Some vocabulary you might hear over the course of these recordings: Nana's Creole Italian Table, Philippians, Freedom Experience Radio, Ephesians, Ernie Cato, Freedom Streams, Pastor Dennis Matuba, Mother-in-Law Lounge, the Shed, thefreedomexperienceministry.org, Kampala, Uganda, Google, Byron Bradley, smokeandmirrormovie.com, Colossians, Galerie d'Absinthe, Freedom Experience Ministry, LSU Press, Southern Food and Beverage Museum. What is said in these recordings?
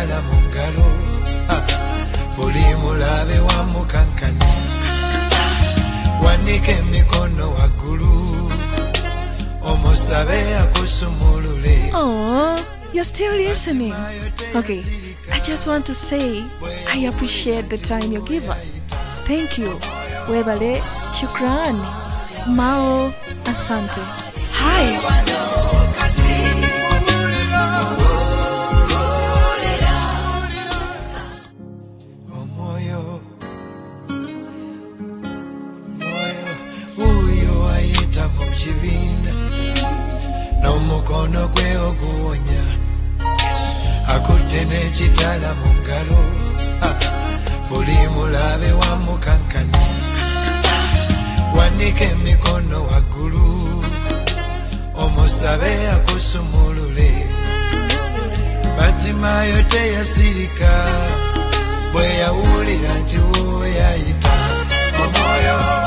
Kala mungalo Buli mulabe wa mukankani Wanike mikono waguru Omusabe akusumulule Aww, you're still listening. Okay, I just want to say I appreciate the time you give us. Thank you. Webale, shukran, mao, asante. Hi. Kono kwe oguonya akutene chitala mungalo buli mulabe wa mukankani wanike mikono wagulu omusabe akusumulule batima yote yasirika bwe yawulira nti wo yayita omoyo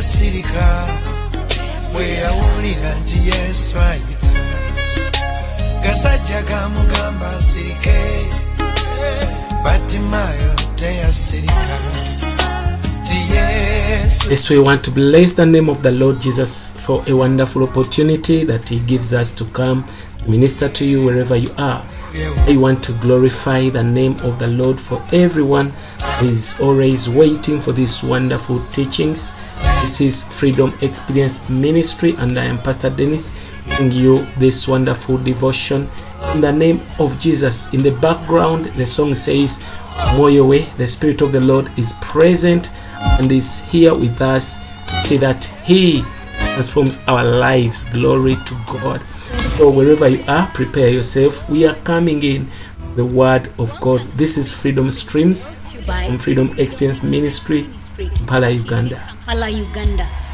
Sirika, we are only anti yes, right? Gasaja Gamugamba Sirike, Batimayo, Tea Sirika. Yes, we want to bless the name of the Lord Jesus for a wonderful opportunity that He gives us to come minister to you wherever you are. I want to glorify the name of the Lord for everyone who is always waiting for these wonderful teachings. This is Freedom Experience Ministry, and I am Pastor Dennis bringing you this wonderful devotion in the name of Jesus. In the background, the song says, Moyowe, the Spirit of the Lord is present and is here with us. Say that He transforms our lives. Glory to God. So wherever you are, prepare yourself. We are coming in the Word of God. This is Freedom Streams from Freedom Experience Ministry, Kampala, Uganda.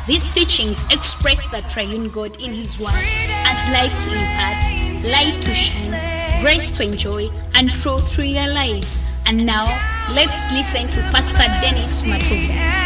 These teachings express the triune God in His Word and life to impart, light to shine, grace to enjoy, and truth to realize. And now, let's listen to Pastor Dennis Matuba.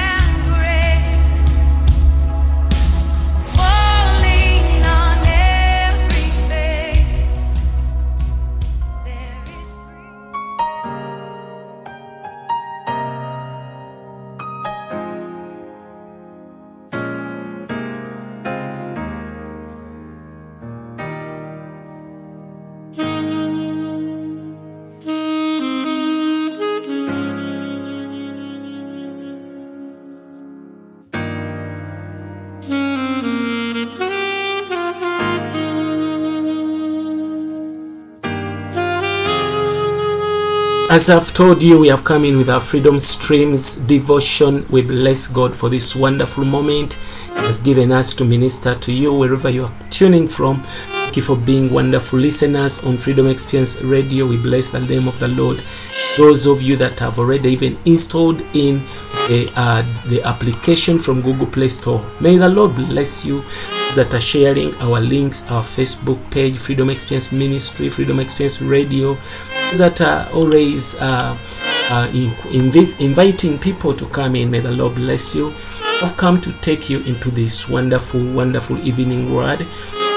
As I've told you, we have come in with our Freedom Streams devotion. We bless God for this wonderful moment He has given us to minister to you wherever you are tuning from. Thank you for being wonderful listeners on Freedom Experience Radio. We bless the name of the Lord. Those of you that have already even installed in the application from Google Play Store, may the Lord bless you. That are sharing our links, our Facebook page, Freedom Experience Ministry, Freedom Experience Radio, that are always inviting people to come in. May the Lord bless you. I've come to take you into this wonderful, wonderful evening word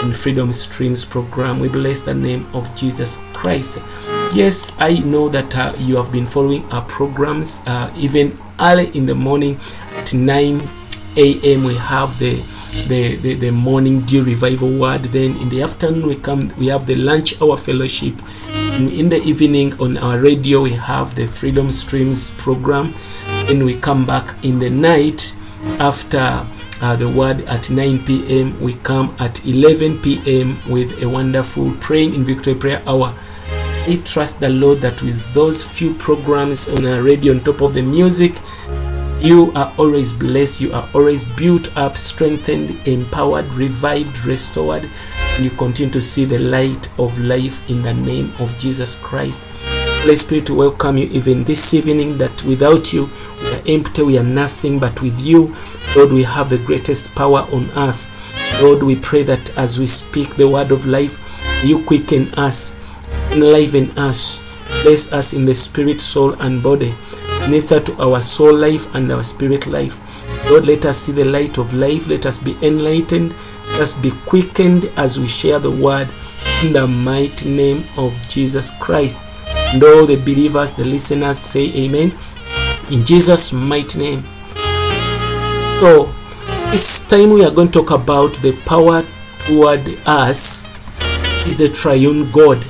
and Freedom Streams program. We bless the name of Jesus Christ. Yes, I know that you have been following our programs even early in the morning at 9 a.m. we have the morning dew revival word. Then in the afternoon we have the lunch hour fellowship. In the evening on our radio we have the Freedom Streams program, and we come back in the night after the word at 9 p.m. we come at 11 p.m. with a wonderful praying in victory prayer hour. I trust the Lord that with those few programs on our radio on top of the music, you are always blessed, you are always built up, strengthened, empowered, revived, restored, and you continue to see the light of life in the name of Jesus Christ. Holy Spirit, to welcome you even this evening, that without you we are empty, we are nothing, but with you, Lord, we have the greatest power on earth. Lord, we pray that as we speak the word of life, you quicken us, enliven us, bless us in the spirit, soul, and body. Minister to our soul life and our spirit life. Lord, let us see the light of life. Let us be enlightened. Let us be quickened as we share the word, in the mighty name of Jesus Christ. And all the believers, the listeners, say amen. In Jesus' mighty name. So, this time we are going to talk about the power toward us is the triune God.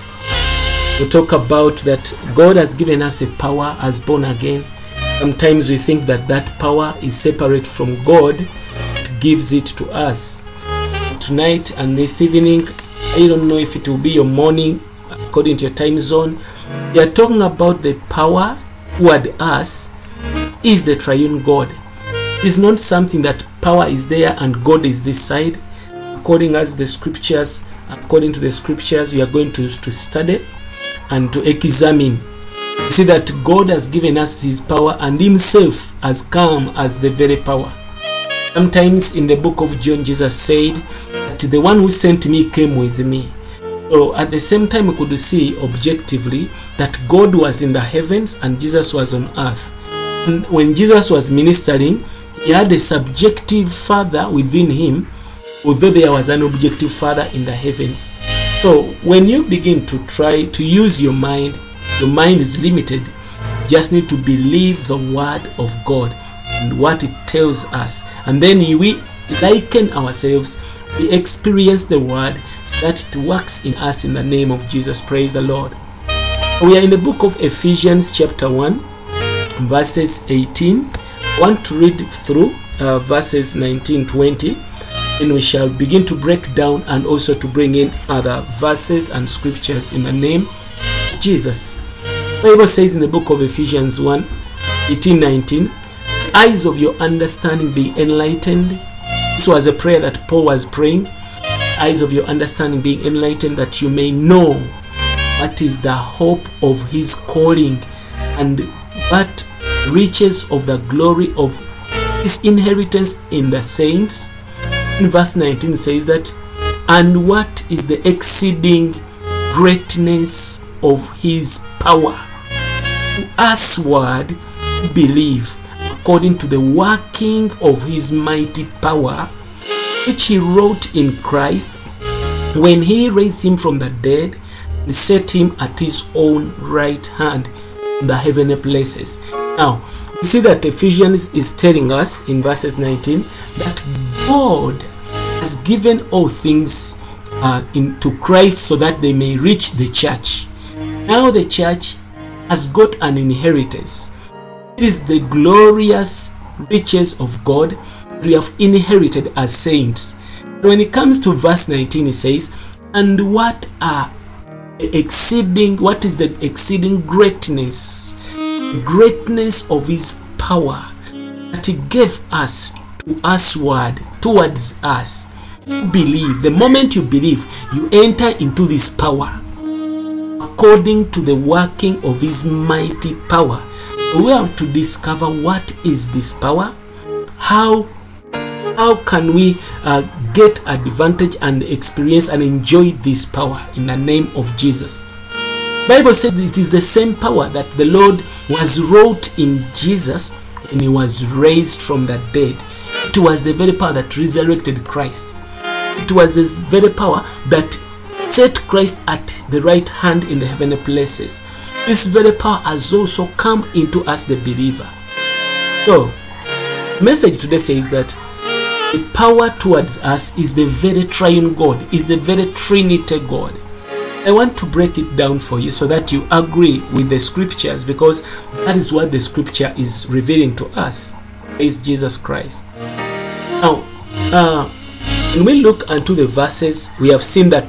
We talk about that God has given us a power as born again. Sometimes we think that that power is separate from God. It gives it to us. Tonight and this evening, I don't know if it will be your morning according to your time zone, we are talking about the power toward us is the triune God. It's not something that power is there and God is this side. According to the scriptures, we are going to study and to examine. You see that God has given us his power, and himself has come as the very power. Sometimes in the book of John, Jesus said that the one who sent me came with me. So at the same time, we could see objectively that God was in the heavens and Jesus was on earth. And when Jesus was ministering, he had a subjective father within him, although there was an objective father in the heavens. So when you begin to try to use your mind is limited. You just need to believe the word of God and what it tells us. And then we liken ourselves, we experience the word so that it works in us in the name of Jesus. Praise the Lord. We are in the book of Ephesians chapter 1, verses 18. I want to read through verses 19, 20. And we shall begin to break down and also to bring in other verses and scriptures in the name of Jesus. The Bible says in the book of Ephesians 1, 18, 19, the eyes of your understanding be enlightened. This was a prayer that Paul was praying. The eyes of your understanding being enlightened, that you may know what is the hope of his calling and what riches of the glory of his inheritance in the saints. In verse 19 says that, and what is the exceeding greatness of his power to us who believe, according to the working of his mighty power, which he wrought in Christ when he raised him from the dead and set him at his own right hand in the heavenly places. Now, you see that Ephesians is telling us in verses 19 that God has given all things into Christ so that they may reach the church. Now the church has got an inheritance. It is the glorious riches of God that we have inherited as saints. But when it comes to verse 19, it says, and what is the exceeding greatness of his power that he gave us towards us. Believe. The moment you believe, you enter into this power according to the working of his mighty power. We have to discover what is this power. How can we get advantage and experience and enjoy this power in the name of Jesus? Bible says it is the same power that the Lord was wrought in Jesus when he was raised from the dead. It was the very power that resurrected Christ. It was this very power that set Christ at the right hand in the heavenly places. This very power has also come into us, the believer. So, the message today says that the power towards us is the very triune God, is the very Trinity God. I want to break it down for you so that you agree with the scriptures, because that is what the scripture is revealing to us. Praise Jesus Christ. Now, when we look into the verses, we have seen that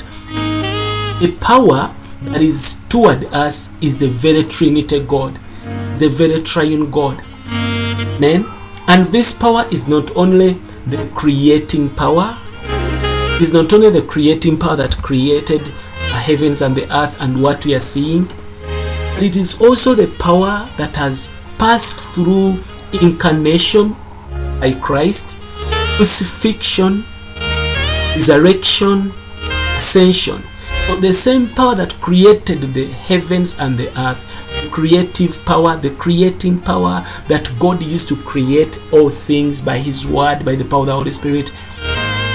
the power that is toward us is the very Trinity God, the very triune God. Amen. And this power is not only the creating power, it is not only the creating power that created the heavens and the earth and what we are seeing, It is also the power that has passed through incarnation by Christ, crucifixion, resurrection, ascension. For the same power that created the heavens and the earth, the creative power, the creating power that God used to create all things by His Word, by the power of the Holy Spirit,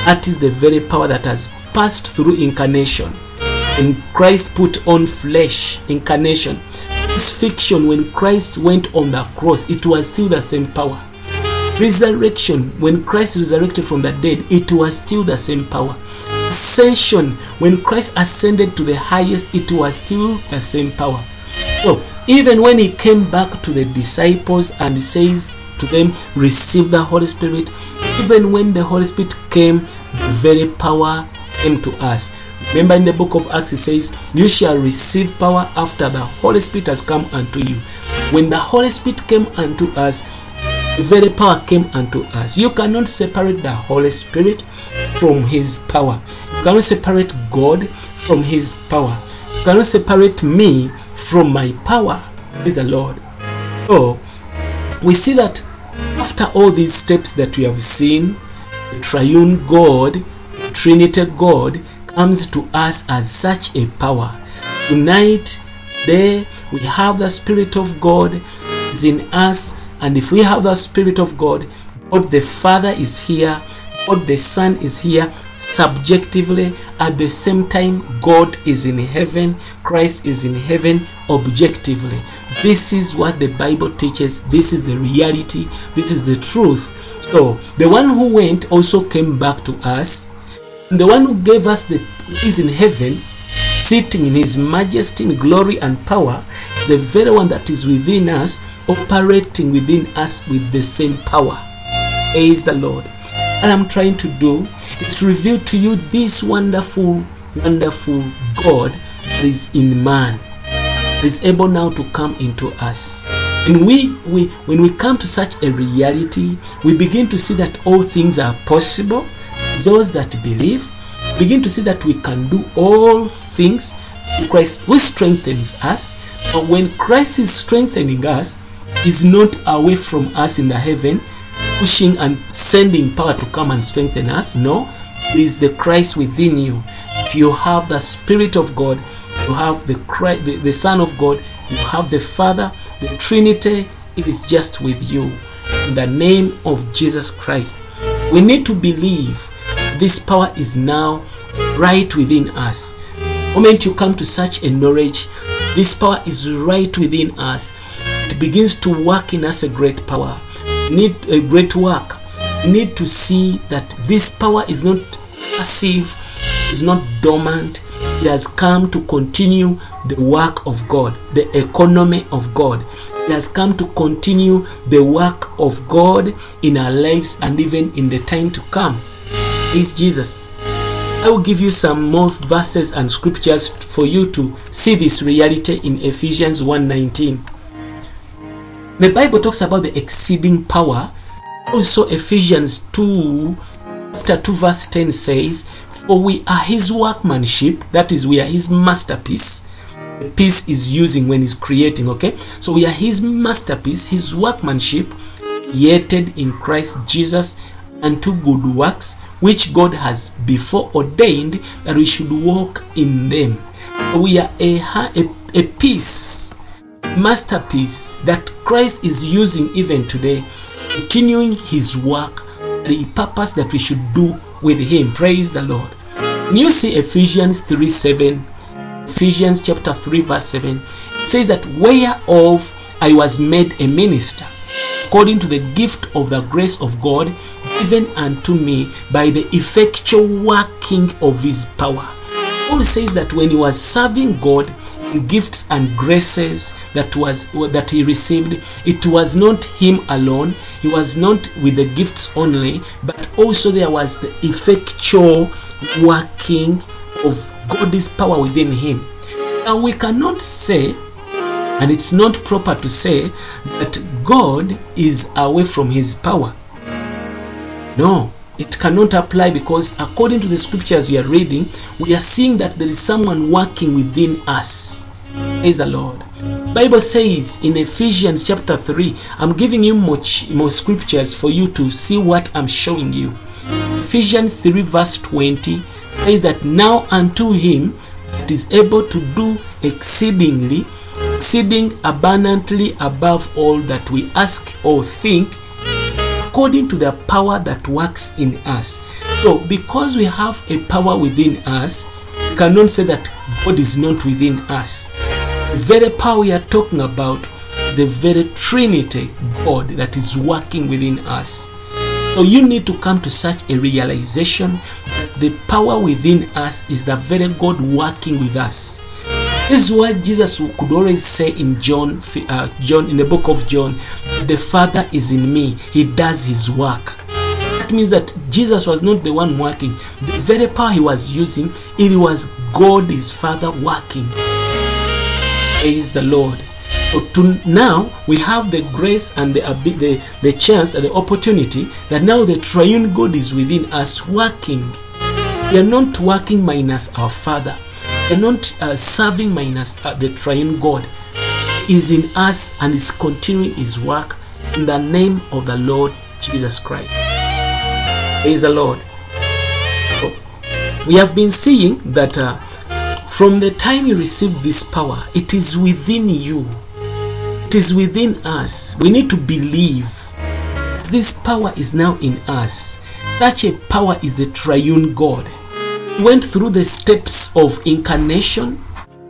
that is the very power that has passed through incarnation. And Christ put on flesh, incarnation. Crucifixion, when Christ went on the cross, it was still the same power. Resurrection, when Christ resurrected from the dead, it was still the same power. Ascension, when Christ ascended to the highest, it was still the same power. So, even when He came back to the disciples and He says to them, receive the Holy Spirit, even when the Holy Spirit came, the very power came to us. Remember in the book of Acts, it says, you shall receive power after the Holy Spirit has come unto you. When the Holy Spirit came unto us, the very power came unto us. You cannot separate the Holy Spirit from His power. You cannot separate God from His power. You cannot separate me from my power. Praise the Lord. So, we see that after all these steps that we have seen, the triune God, the Trinity God, comes to us as such a power. Tonight, there, we have the Spirit of God is in us. And if we have the Spirit of God, God the Father is here, God the Son is here, subjectively. At the same time, God is in heaven, Christ is in heaven, objectively. This is what the Bible teaches. This is the reality. This is the truth. So, the one who went also came back to us. And the one who gave us the is in heaven, sitting in His majesty, in glory and power, the very one that is within us, operating within us with the same power. Praise the Lord. What I'm trying to do is to reveal to you this wonderful, wonderful God that is in man, that is able now to come into us. And when we come to such a reality, we begin to see that all things are possible. Those that believe begin to see that we can do all things through Christ who strengthens us. But when Christ is strengthening us, is not away from us in the heaven, pushing and sending power to come and strengthen us. No, it is the Christ within you. If you have the Spirit of God, you have the Christ, the Son of God, you have the Father, the Trinity is just with you. In the name of Jesus Christ, we need to believe this power is now right within us. The moment you come to such a knowledge, this power is right within us. It begins to work in us a great power. We need a great work. We need to see that this power is not passive, is not dormant. It has come to continue the work of God, the economy of God. It has come to continue the work of God in our lives and even in the time to come. Praise Jesus. I will give you some more verses and scriptures for you to see this reality in Ephesians 1:19. The Bible talks about the exceeding power. Also Ephesians 2, chapter 2 verse 10 says, for we are His workmanship, that is, we are His masterpiece. The piece is using when He's creating, okay? So we are His masterpiece, His workmanship, created in Christ Jesus unto good works, which God has before ordained that we should walk in them. We are a piece, masterpiece that Christ is using even today, continuing His work, the purpose that we should do with Him. Praise the Lord. When you see Ephesians 3:7, Ephesians chapter 3 verse 7, it says that whereof I was made a minister, according to the gift of the grace of God, given unto me by the effectual working of His power. Paul says that when he was serving God, gifts and graces that he received, it was not him alone. He was not with the gifts only, but also there was the effectual working of God's power within him. Now we cannot say, and it's not proper to say, that God is away from His power. No, it cannot apply, because according to the scriptures we are reading, we are seeing that there is someone working within us. Praise the Lord. Bible says in Ephesians chapter 3, I'm giving you much more scriptures for you to see what I'm showing you. Ephesians 3 verse 20 says that now unto him that is able to do exceedingly, exceeding abundantly above all that we ask or think, according to the power that works in us. So because we have a power within us, we cannot say that God is not within us. The very power we are talking about is the very Trinity God that is working within us. So you need to come to such a realization that the power within us is the very God working with us. This is why Jesus could always say in John, in the book of John, the Father is in me, he does his work. That means that Jesus was not the one working. The very power he was using, it was God his Father working. Praise the Lord. So now we have the grace and the chance and the opportunity that now the triune God is within us working. We are not working minus our Father. We are not serving minus the triune God. He is in us and is continuing his work in the name of the Lord Jesus Christ. Praise the Lord. So, we have been seeing that from the time you receive this power, it is within you. It is within us. We need to believe this power is now in us. Such a power is the triune God. He went through the steps of incarnation,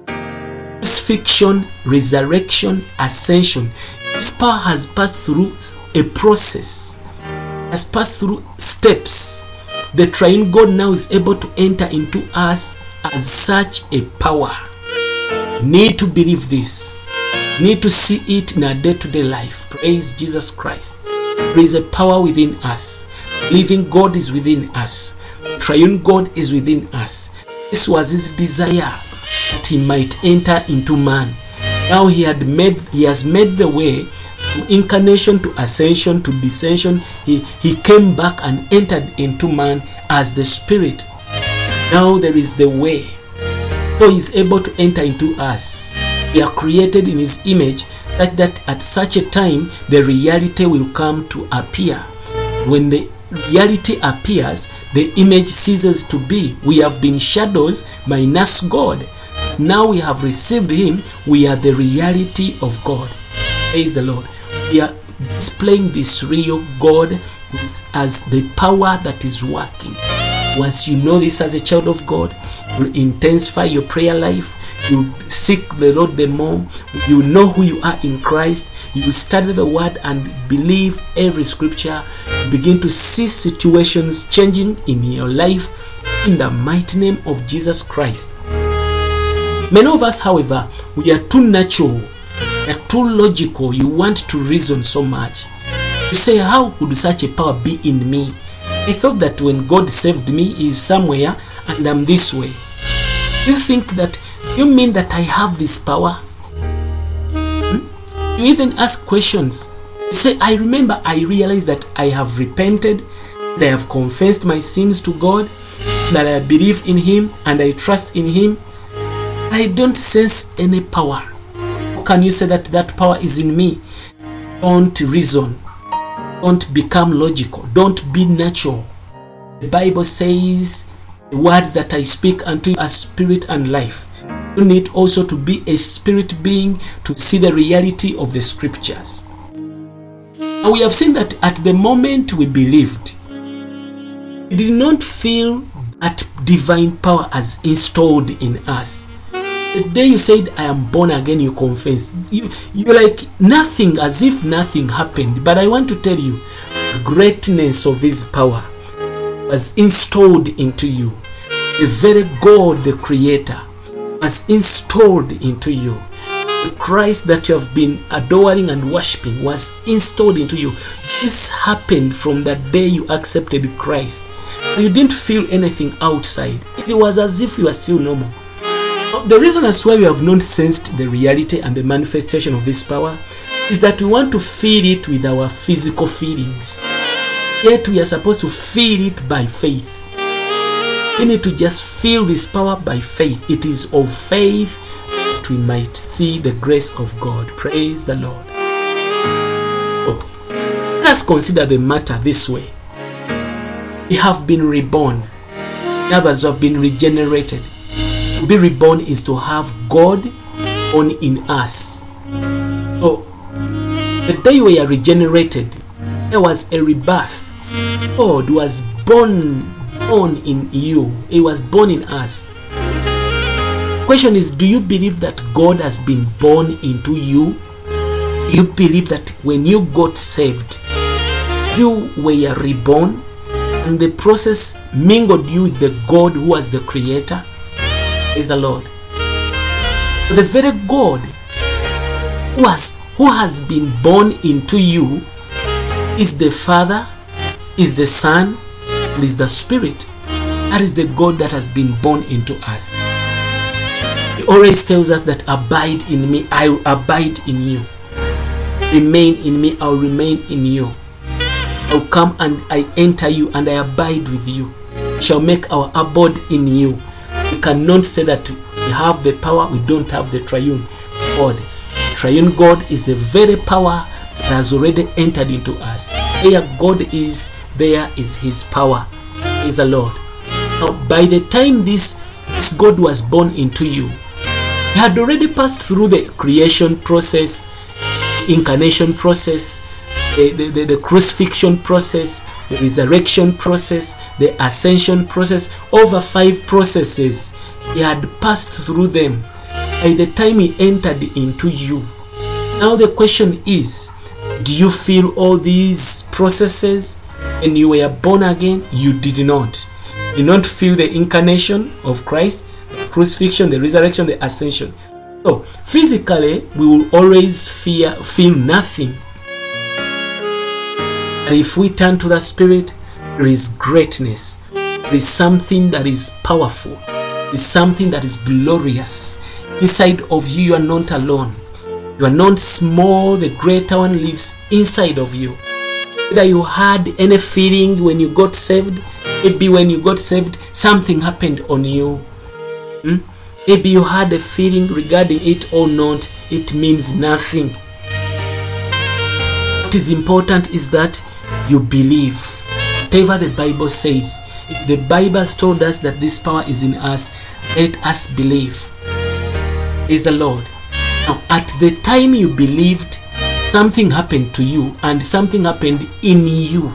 crucifixion, resurrection, ascension. This power has passed through a process, has passed through steps. The triune God now is able to enter into us as such a power. Need to believe this. Need to see it in our day-to-day life. Praise Jesus Christ. There is a power within us. Living God is within us. Triune God is within us. This was his desire, that he might enter into man. Now he has made the way from incarnation to ascension to descension. He came back and entered into man as the Spirit. Now there is the way. So he is able to enter into us. We are created in his image, such that at such a time the reality will come to appear. When the reality appears, the image ceases to be. We have been shadows minus God. Now we have received him. We are the reality of God. Praise the Lord. We are displaying this real God as the power that is working. Once you know this as a child of God, you'll intensify your prayer life. You seek the Lord the more. You know who you are in Christ. You study the word and believe every scripture. You begin to see situations changing in your life in the mighty name of Jesus Christ. Many of us, however, we are too natural, we are too logical. You want to reason so much. You say, how could such a power be in me? I thought that when God saved me, he is somewhere and I'm this way. You think that, you mean that I have this power? You even ask questions. You say, I remember, I realized that I have repented, that I have confessed my sins to God, that I believe in him and I trust in him. I don't sense any power. How can you say that that power is in me? Don't reason. Don't become logical. Don't be natural. The Bible says, the words that I speak unto you are spirit and life. You need also to be a spirit being to see the reality of the scriptures. And we have seen that at the moment we believed, we did not feel that divine power as installed in us. The day you said, I am born again, you confessed. You're like nothing, as if nothing happened. But I want to tell you, the greatness of his power was installed into you. The very God, the Creator, was installed into you. The Christ that you have been adoring and worshiping was installed into you. This happened from the day you accepted Christ. You didn't feel anything outside. It was as if you were still normal. The reason as why we have not sensed the reality and the manifestation of this power is that we want to feed it with our physical feelings. Yet we are supposed to feed it by faith. We need to just feel this power by faith. It is of faith that that we might see the grace of God. Praise the Lord. Oh, let us consider the matter this way. We have been reborn. Others have been regenerated. To be reborn is to have God on in us. So, the day we are regenerated, there was a rebirth. God was born in you. He was born in us. Question is, do you believe that God has been born into you? You believe that when you got saved, you were reborn, and the process mingled you with the God who was the creator? Praise the Lord. The very God who has been born into you is the Father, is the Son, and is the Spirit. That is the God that has been born into us. He always tells us that abide in me, I will abide in you. Remain in me, I will remain in you. I will come and I enter you and I abide with you. We shall make our abode in you. We cannot say that we have the power, we don't have the triune God. The triune God is the very power that has already entered into us. Where God is, there is his power. Praise the Lord. Now, by the time this God was born into you, he had already passed through the creation process, incarnation process, the crucifixion process, the resurrection process, the ascension process. Over 5 processes, he had passed through them. By the time he entered into you, now the question is, do you feel all these processes when you were born again? You did not. You did not feel the incarnation of Christ, the crucifixion, the resurrection, the ascension. So, physically, we will always feel nothing. And if we turn to the Spirit, there is greatness. There is something that is powerful. There is something that is glorious. Inside of you, you are not alone. You are not small, the greater one lives inside of you. Whether you had any feeling when you got saved, maybe when you got saved, something happened on you. Maybe you had a feeling regarding it or not, it means nothing. What is important is that you believe. Whatever the Bible says, if the Bible has told us that this power is in us, let us believe. Praise the Lord. Now, at the time you believed, something happened to you and something happened in you.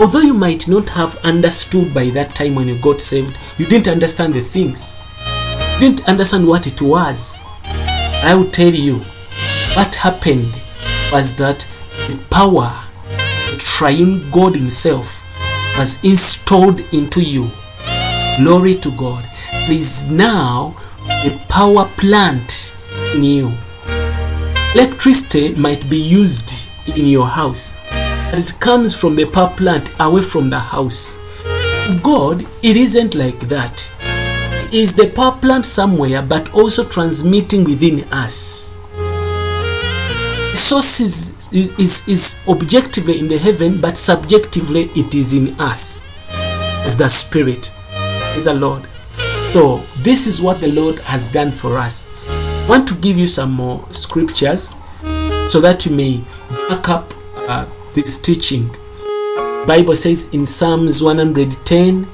Although you might not have understood by that time when you got saved, you didn't understand the things. You didn't understand what it was. I will tell you, what happened was that the power, the triune God himself, was installed into you. Glory to God. There is now a power plant. New electricity might be used in your house, but it comes from the power plant away from the house. God, it isn't like that. It is the power plant somewhere, but also transmitting within us. The source is objectively in the heaven, but subjectively it is in us. It's the Spirit. It's the Lord. So this is what the Lord has done for us. I want to give you some more scriptures so that you may back up this teaching. The Bible says in Psalms 110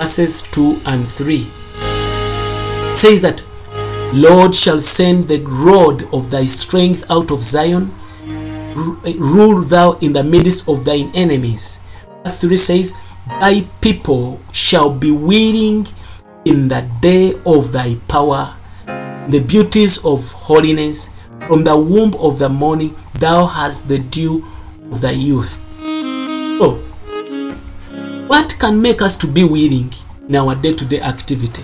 verses 2 and 3, it says that Lord shall send the rod of thy strength out of Zion, rule thou in the midst of thine enemies. Verse 3 says, thy people shall be willing in the day of thy power. The beauties of holiness, from the womb of the morning thou hast the dew of thy youth. So, what can make us to be willing in our day-to-day activity?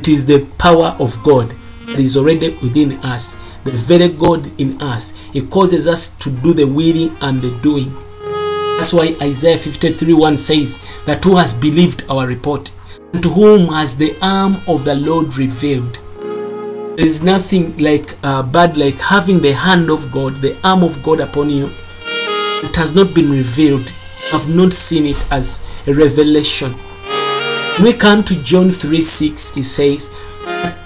It is the power of God that is already within us, the very God in us. It causes us to do the willing and the doing. That's why Isaiah 53:1 says that who has believed our report, and to whom has the arm of the Lord revealed. There is nothing bad like having the hand of God, the arm of God upon you. It has not been revealed. I've not seen it as a revelation. When we come to John 3:6, it says,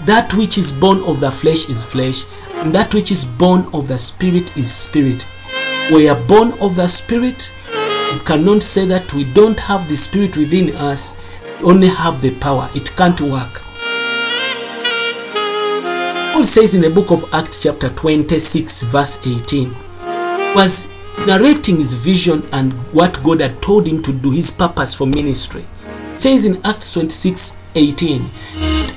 That which is born of the flesh is flesh, and that which is born of the spirit is spirit. We are born of the spirit. We cannot say that we don't have the spirit within us. We only have the power. It can't work. Paul says in the book of Acts chapter 26 verse 18, was narrating his vision and what God had told him to do, his purpose for ministry. It says in Acts 26:18,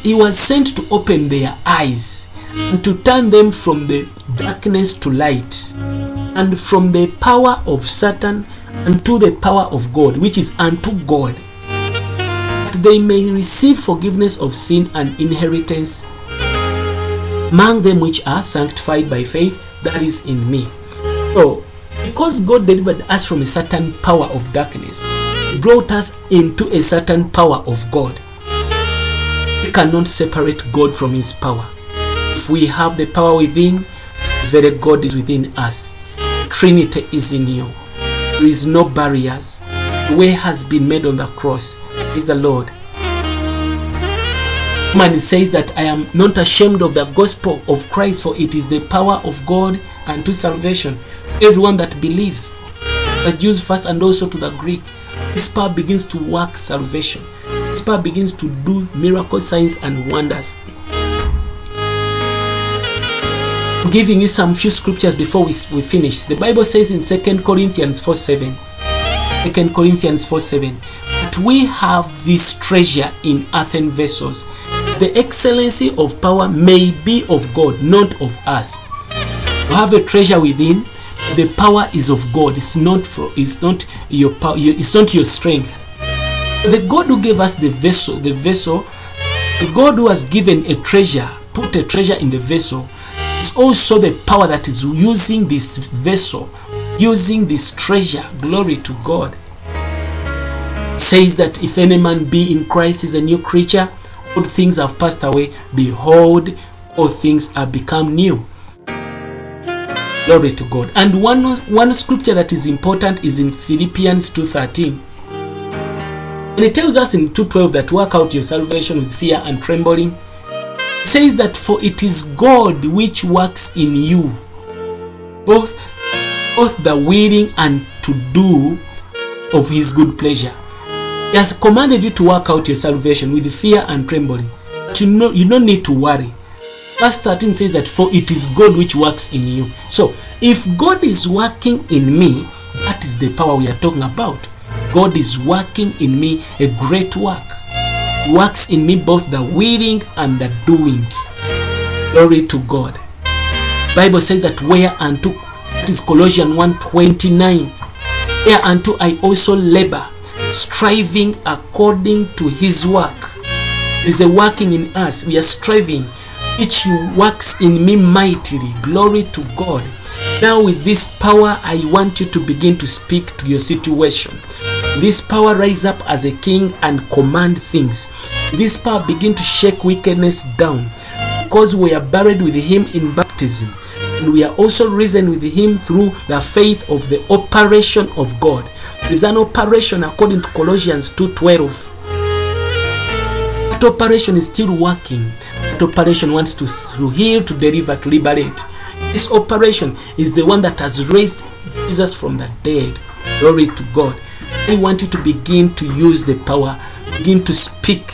he was sent to open their eyes and to turn them from the darkness to light, and from the power of Satan unto the power of God, which is unto God, that they may receive forgiveness of sin and inheritance among them which are sanctified by faith that is in me. So, because God delivered us from a certain power of darkness, he brought us into a certain power of God. We cannot separate God from his power. If we have the power within, very God is within us. Trinity is in you. There is no barriers. The way has been made on the cross. Praise the Lord. Man says that I am not ashamed of the gospel of Christ, for it is the power of God unto salvation. Everyone that believes, the Jews first and also to the Greek, this power begins to work salvation. This power begins to do miracles, signs and wonders. I'm giving you some few scriptures before we finish. The Bible says in 2 Corinthians 4:7, that we have this treasure in earthen vessels, the excellency of power may be of God, not of us. You have a treasure within. The power is of God. It's not your strength. The God who gave us the vessel, the God who has given a treasure, put a treasure in the vessel, is also the power that is using this vessel, using this treasure. Glory to God. It says that if any man be in Christ, is a new creature. All things have passed away. Behold, all things are become new. Glory to God. And one scripture that is important is in Philippians 2:13. And it tells us in 2:12 that work out your salvation with fear and trembling. It says that for it is God which works in you, both the willing and to do of his good pleasure. He has commanded you to work out your salvation with fear and trembling. But you don't need to worry. Verse 13 says that for it is God which works in you. So, if God is working in me, that is the power we are talking about. God is working in me a great work. He works in me both the willing and the doing. Glory to God. The Bible says that whereunto, that is Colossians 1:29, whereunto I also labor, striving according to his work. It is a working in us. We are striving. Which he works in me mightily. Glory to God. Now with this power, I want you to begin to speak to your situation. This power, rise up as a king and command things. This power, begin to shake wickedness down. Because we are buried with him in baptism. And we are also risen with him through the faith of the operation of God. There is an operation according to Colossians 2:12. That operation is still working. Operation wants to heal, to deliver, to liberate. This operation is the one that has raised Jesus from the dead. Glory to God. I want you to begin to use the power, begin to speak,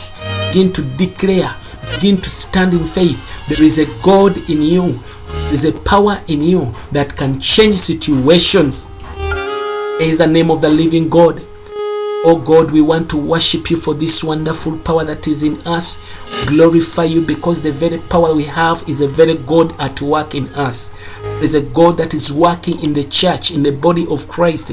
begin to declare, begin to stand in faith. There is a God in you, there is a power in you that can change situations. Praise the name of the living God. Oh God, we want to worship you for this wonderful power that is in us. Glorify you, because the very power we have is a very God at work in us. There is a God that is working in the church, in the body of Christ.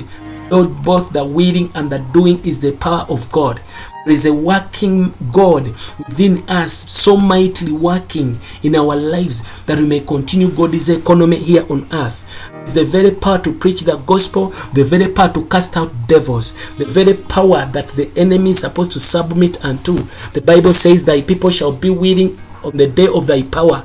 Lord, both the willing and the doing is the power of God. There is a working God within us, so mightily working in our lives that we may continue God's economy here on earth. It's the very power to preach the gospel, the very power to cast out devils, the very power that the enemy is supposed to submit unto. The Bible says, thy people shall be willing on the day of thy power.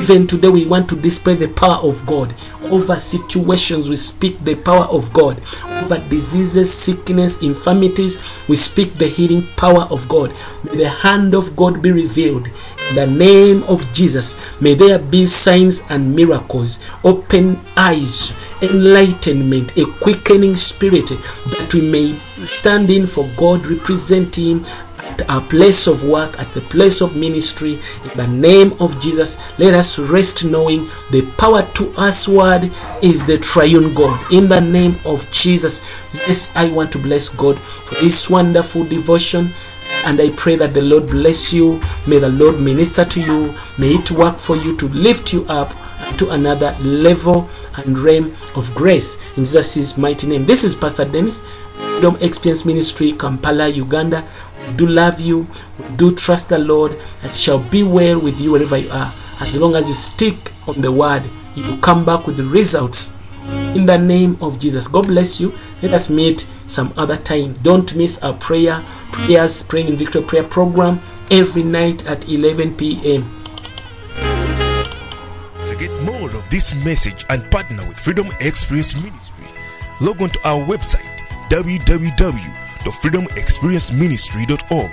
Even today we want to display the power of God. Over situations we speak the power of God. Over diseases, sickness, infirmities, we speak the healing power of God. May the hand of God be revealed the name of Jesus. May there be signs and miracles, open eyes, enlightenment, a quickening spirit, that we may stand in for God, represent Him at our place of work, at the place of ministry. In the name of Jesus, let us rest knowing the power to us word is the triune God. In the name of Jesus, yes, I want to bless God for this wonderful devotion. And I pray that the Lord bless you. May the Lord minister to you. May it work for you to lift you up to another level and realm of grace. In Jesus' mighty name. This is Pastor Dennis, Freedom Experience Ministry, Kampala, Uganda. We do love you. We do trust the Lord. It shall be well with you wherever you are. As long as you stick on the word, you will come back with the results. In the name of Jesus. God bless you. Let us meet some other time. Don't miss our prayers, Praying in Victory prayer program every night at 11 p.m. To get more of this message and partner with Freedom Experience Ministry, log on to our website www.thefreedomexperienceministry.org,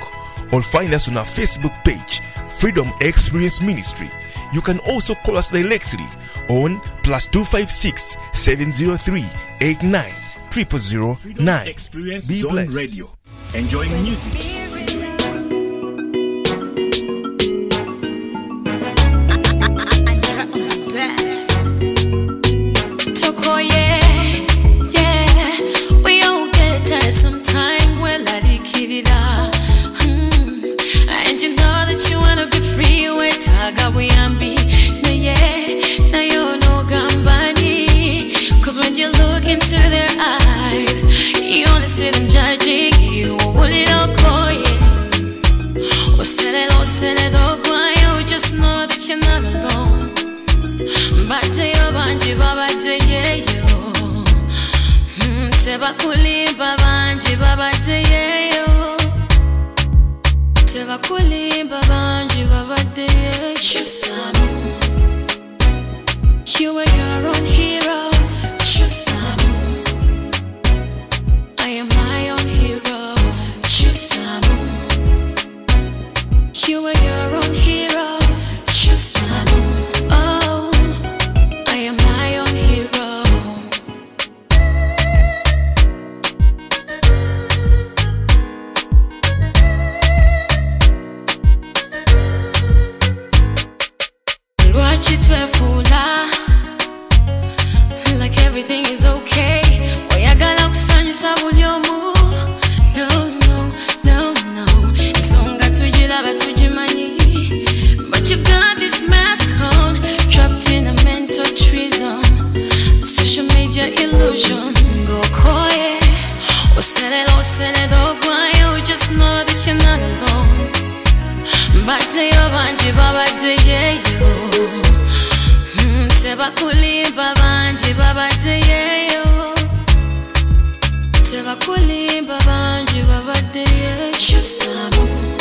or find us on our Facebook page, Freedom Experience Ministry. You can also call us directly on +256 703 89 0009. Experience Be Zone blessed. Radio. Enjoying music. We all get tired sometime. We're like it up. And you know that you wanna be free. We're tired, we am be. Now you know gambani. 'Cause when you look into their eyes, you only see them judging. You just know that you're not alone. You are your own hero. I am my own hero. You are your own hero. Oh, I am my own hero. Watch it to a fool. Like everything is okay. Why I got up, son, you saw with your move. But you've got this mask on, trapped in a mental treason, social media illusion. Go koye, oselelo kwayo. Just know that you're not alone. Bate yo banji babate yeyo. Tebakuli babanji babate yeyo. Tebakuli babanji babate yeyo. Shusamu.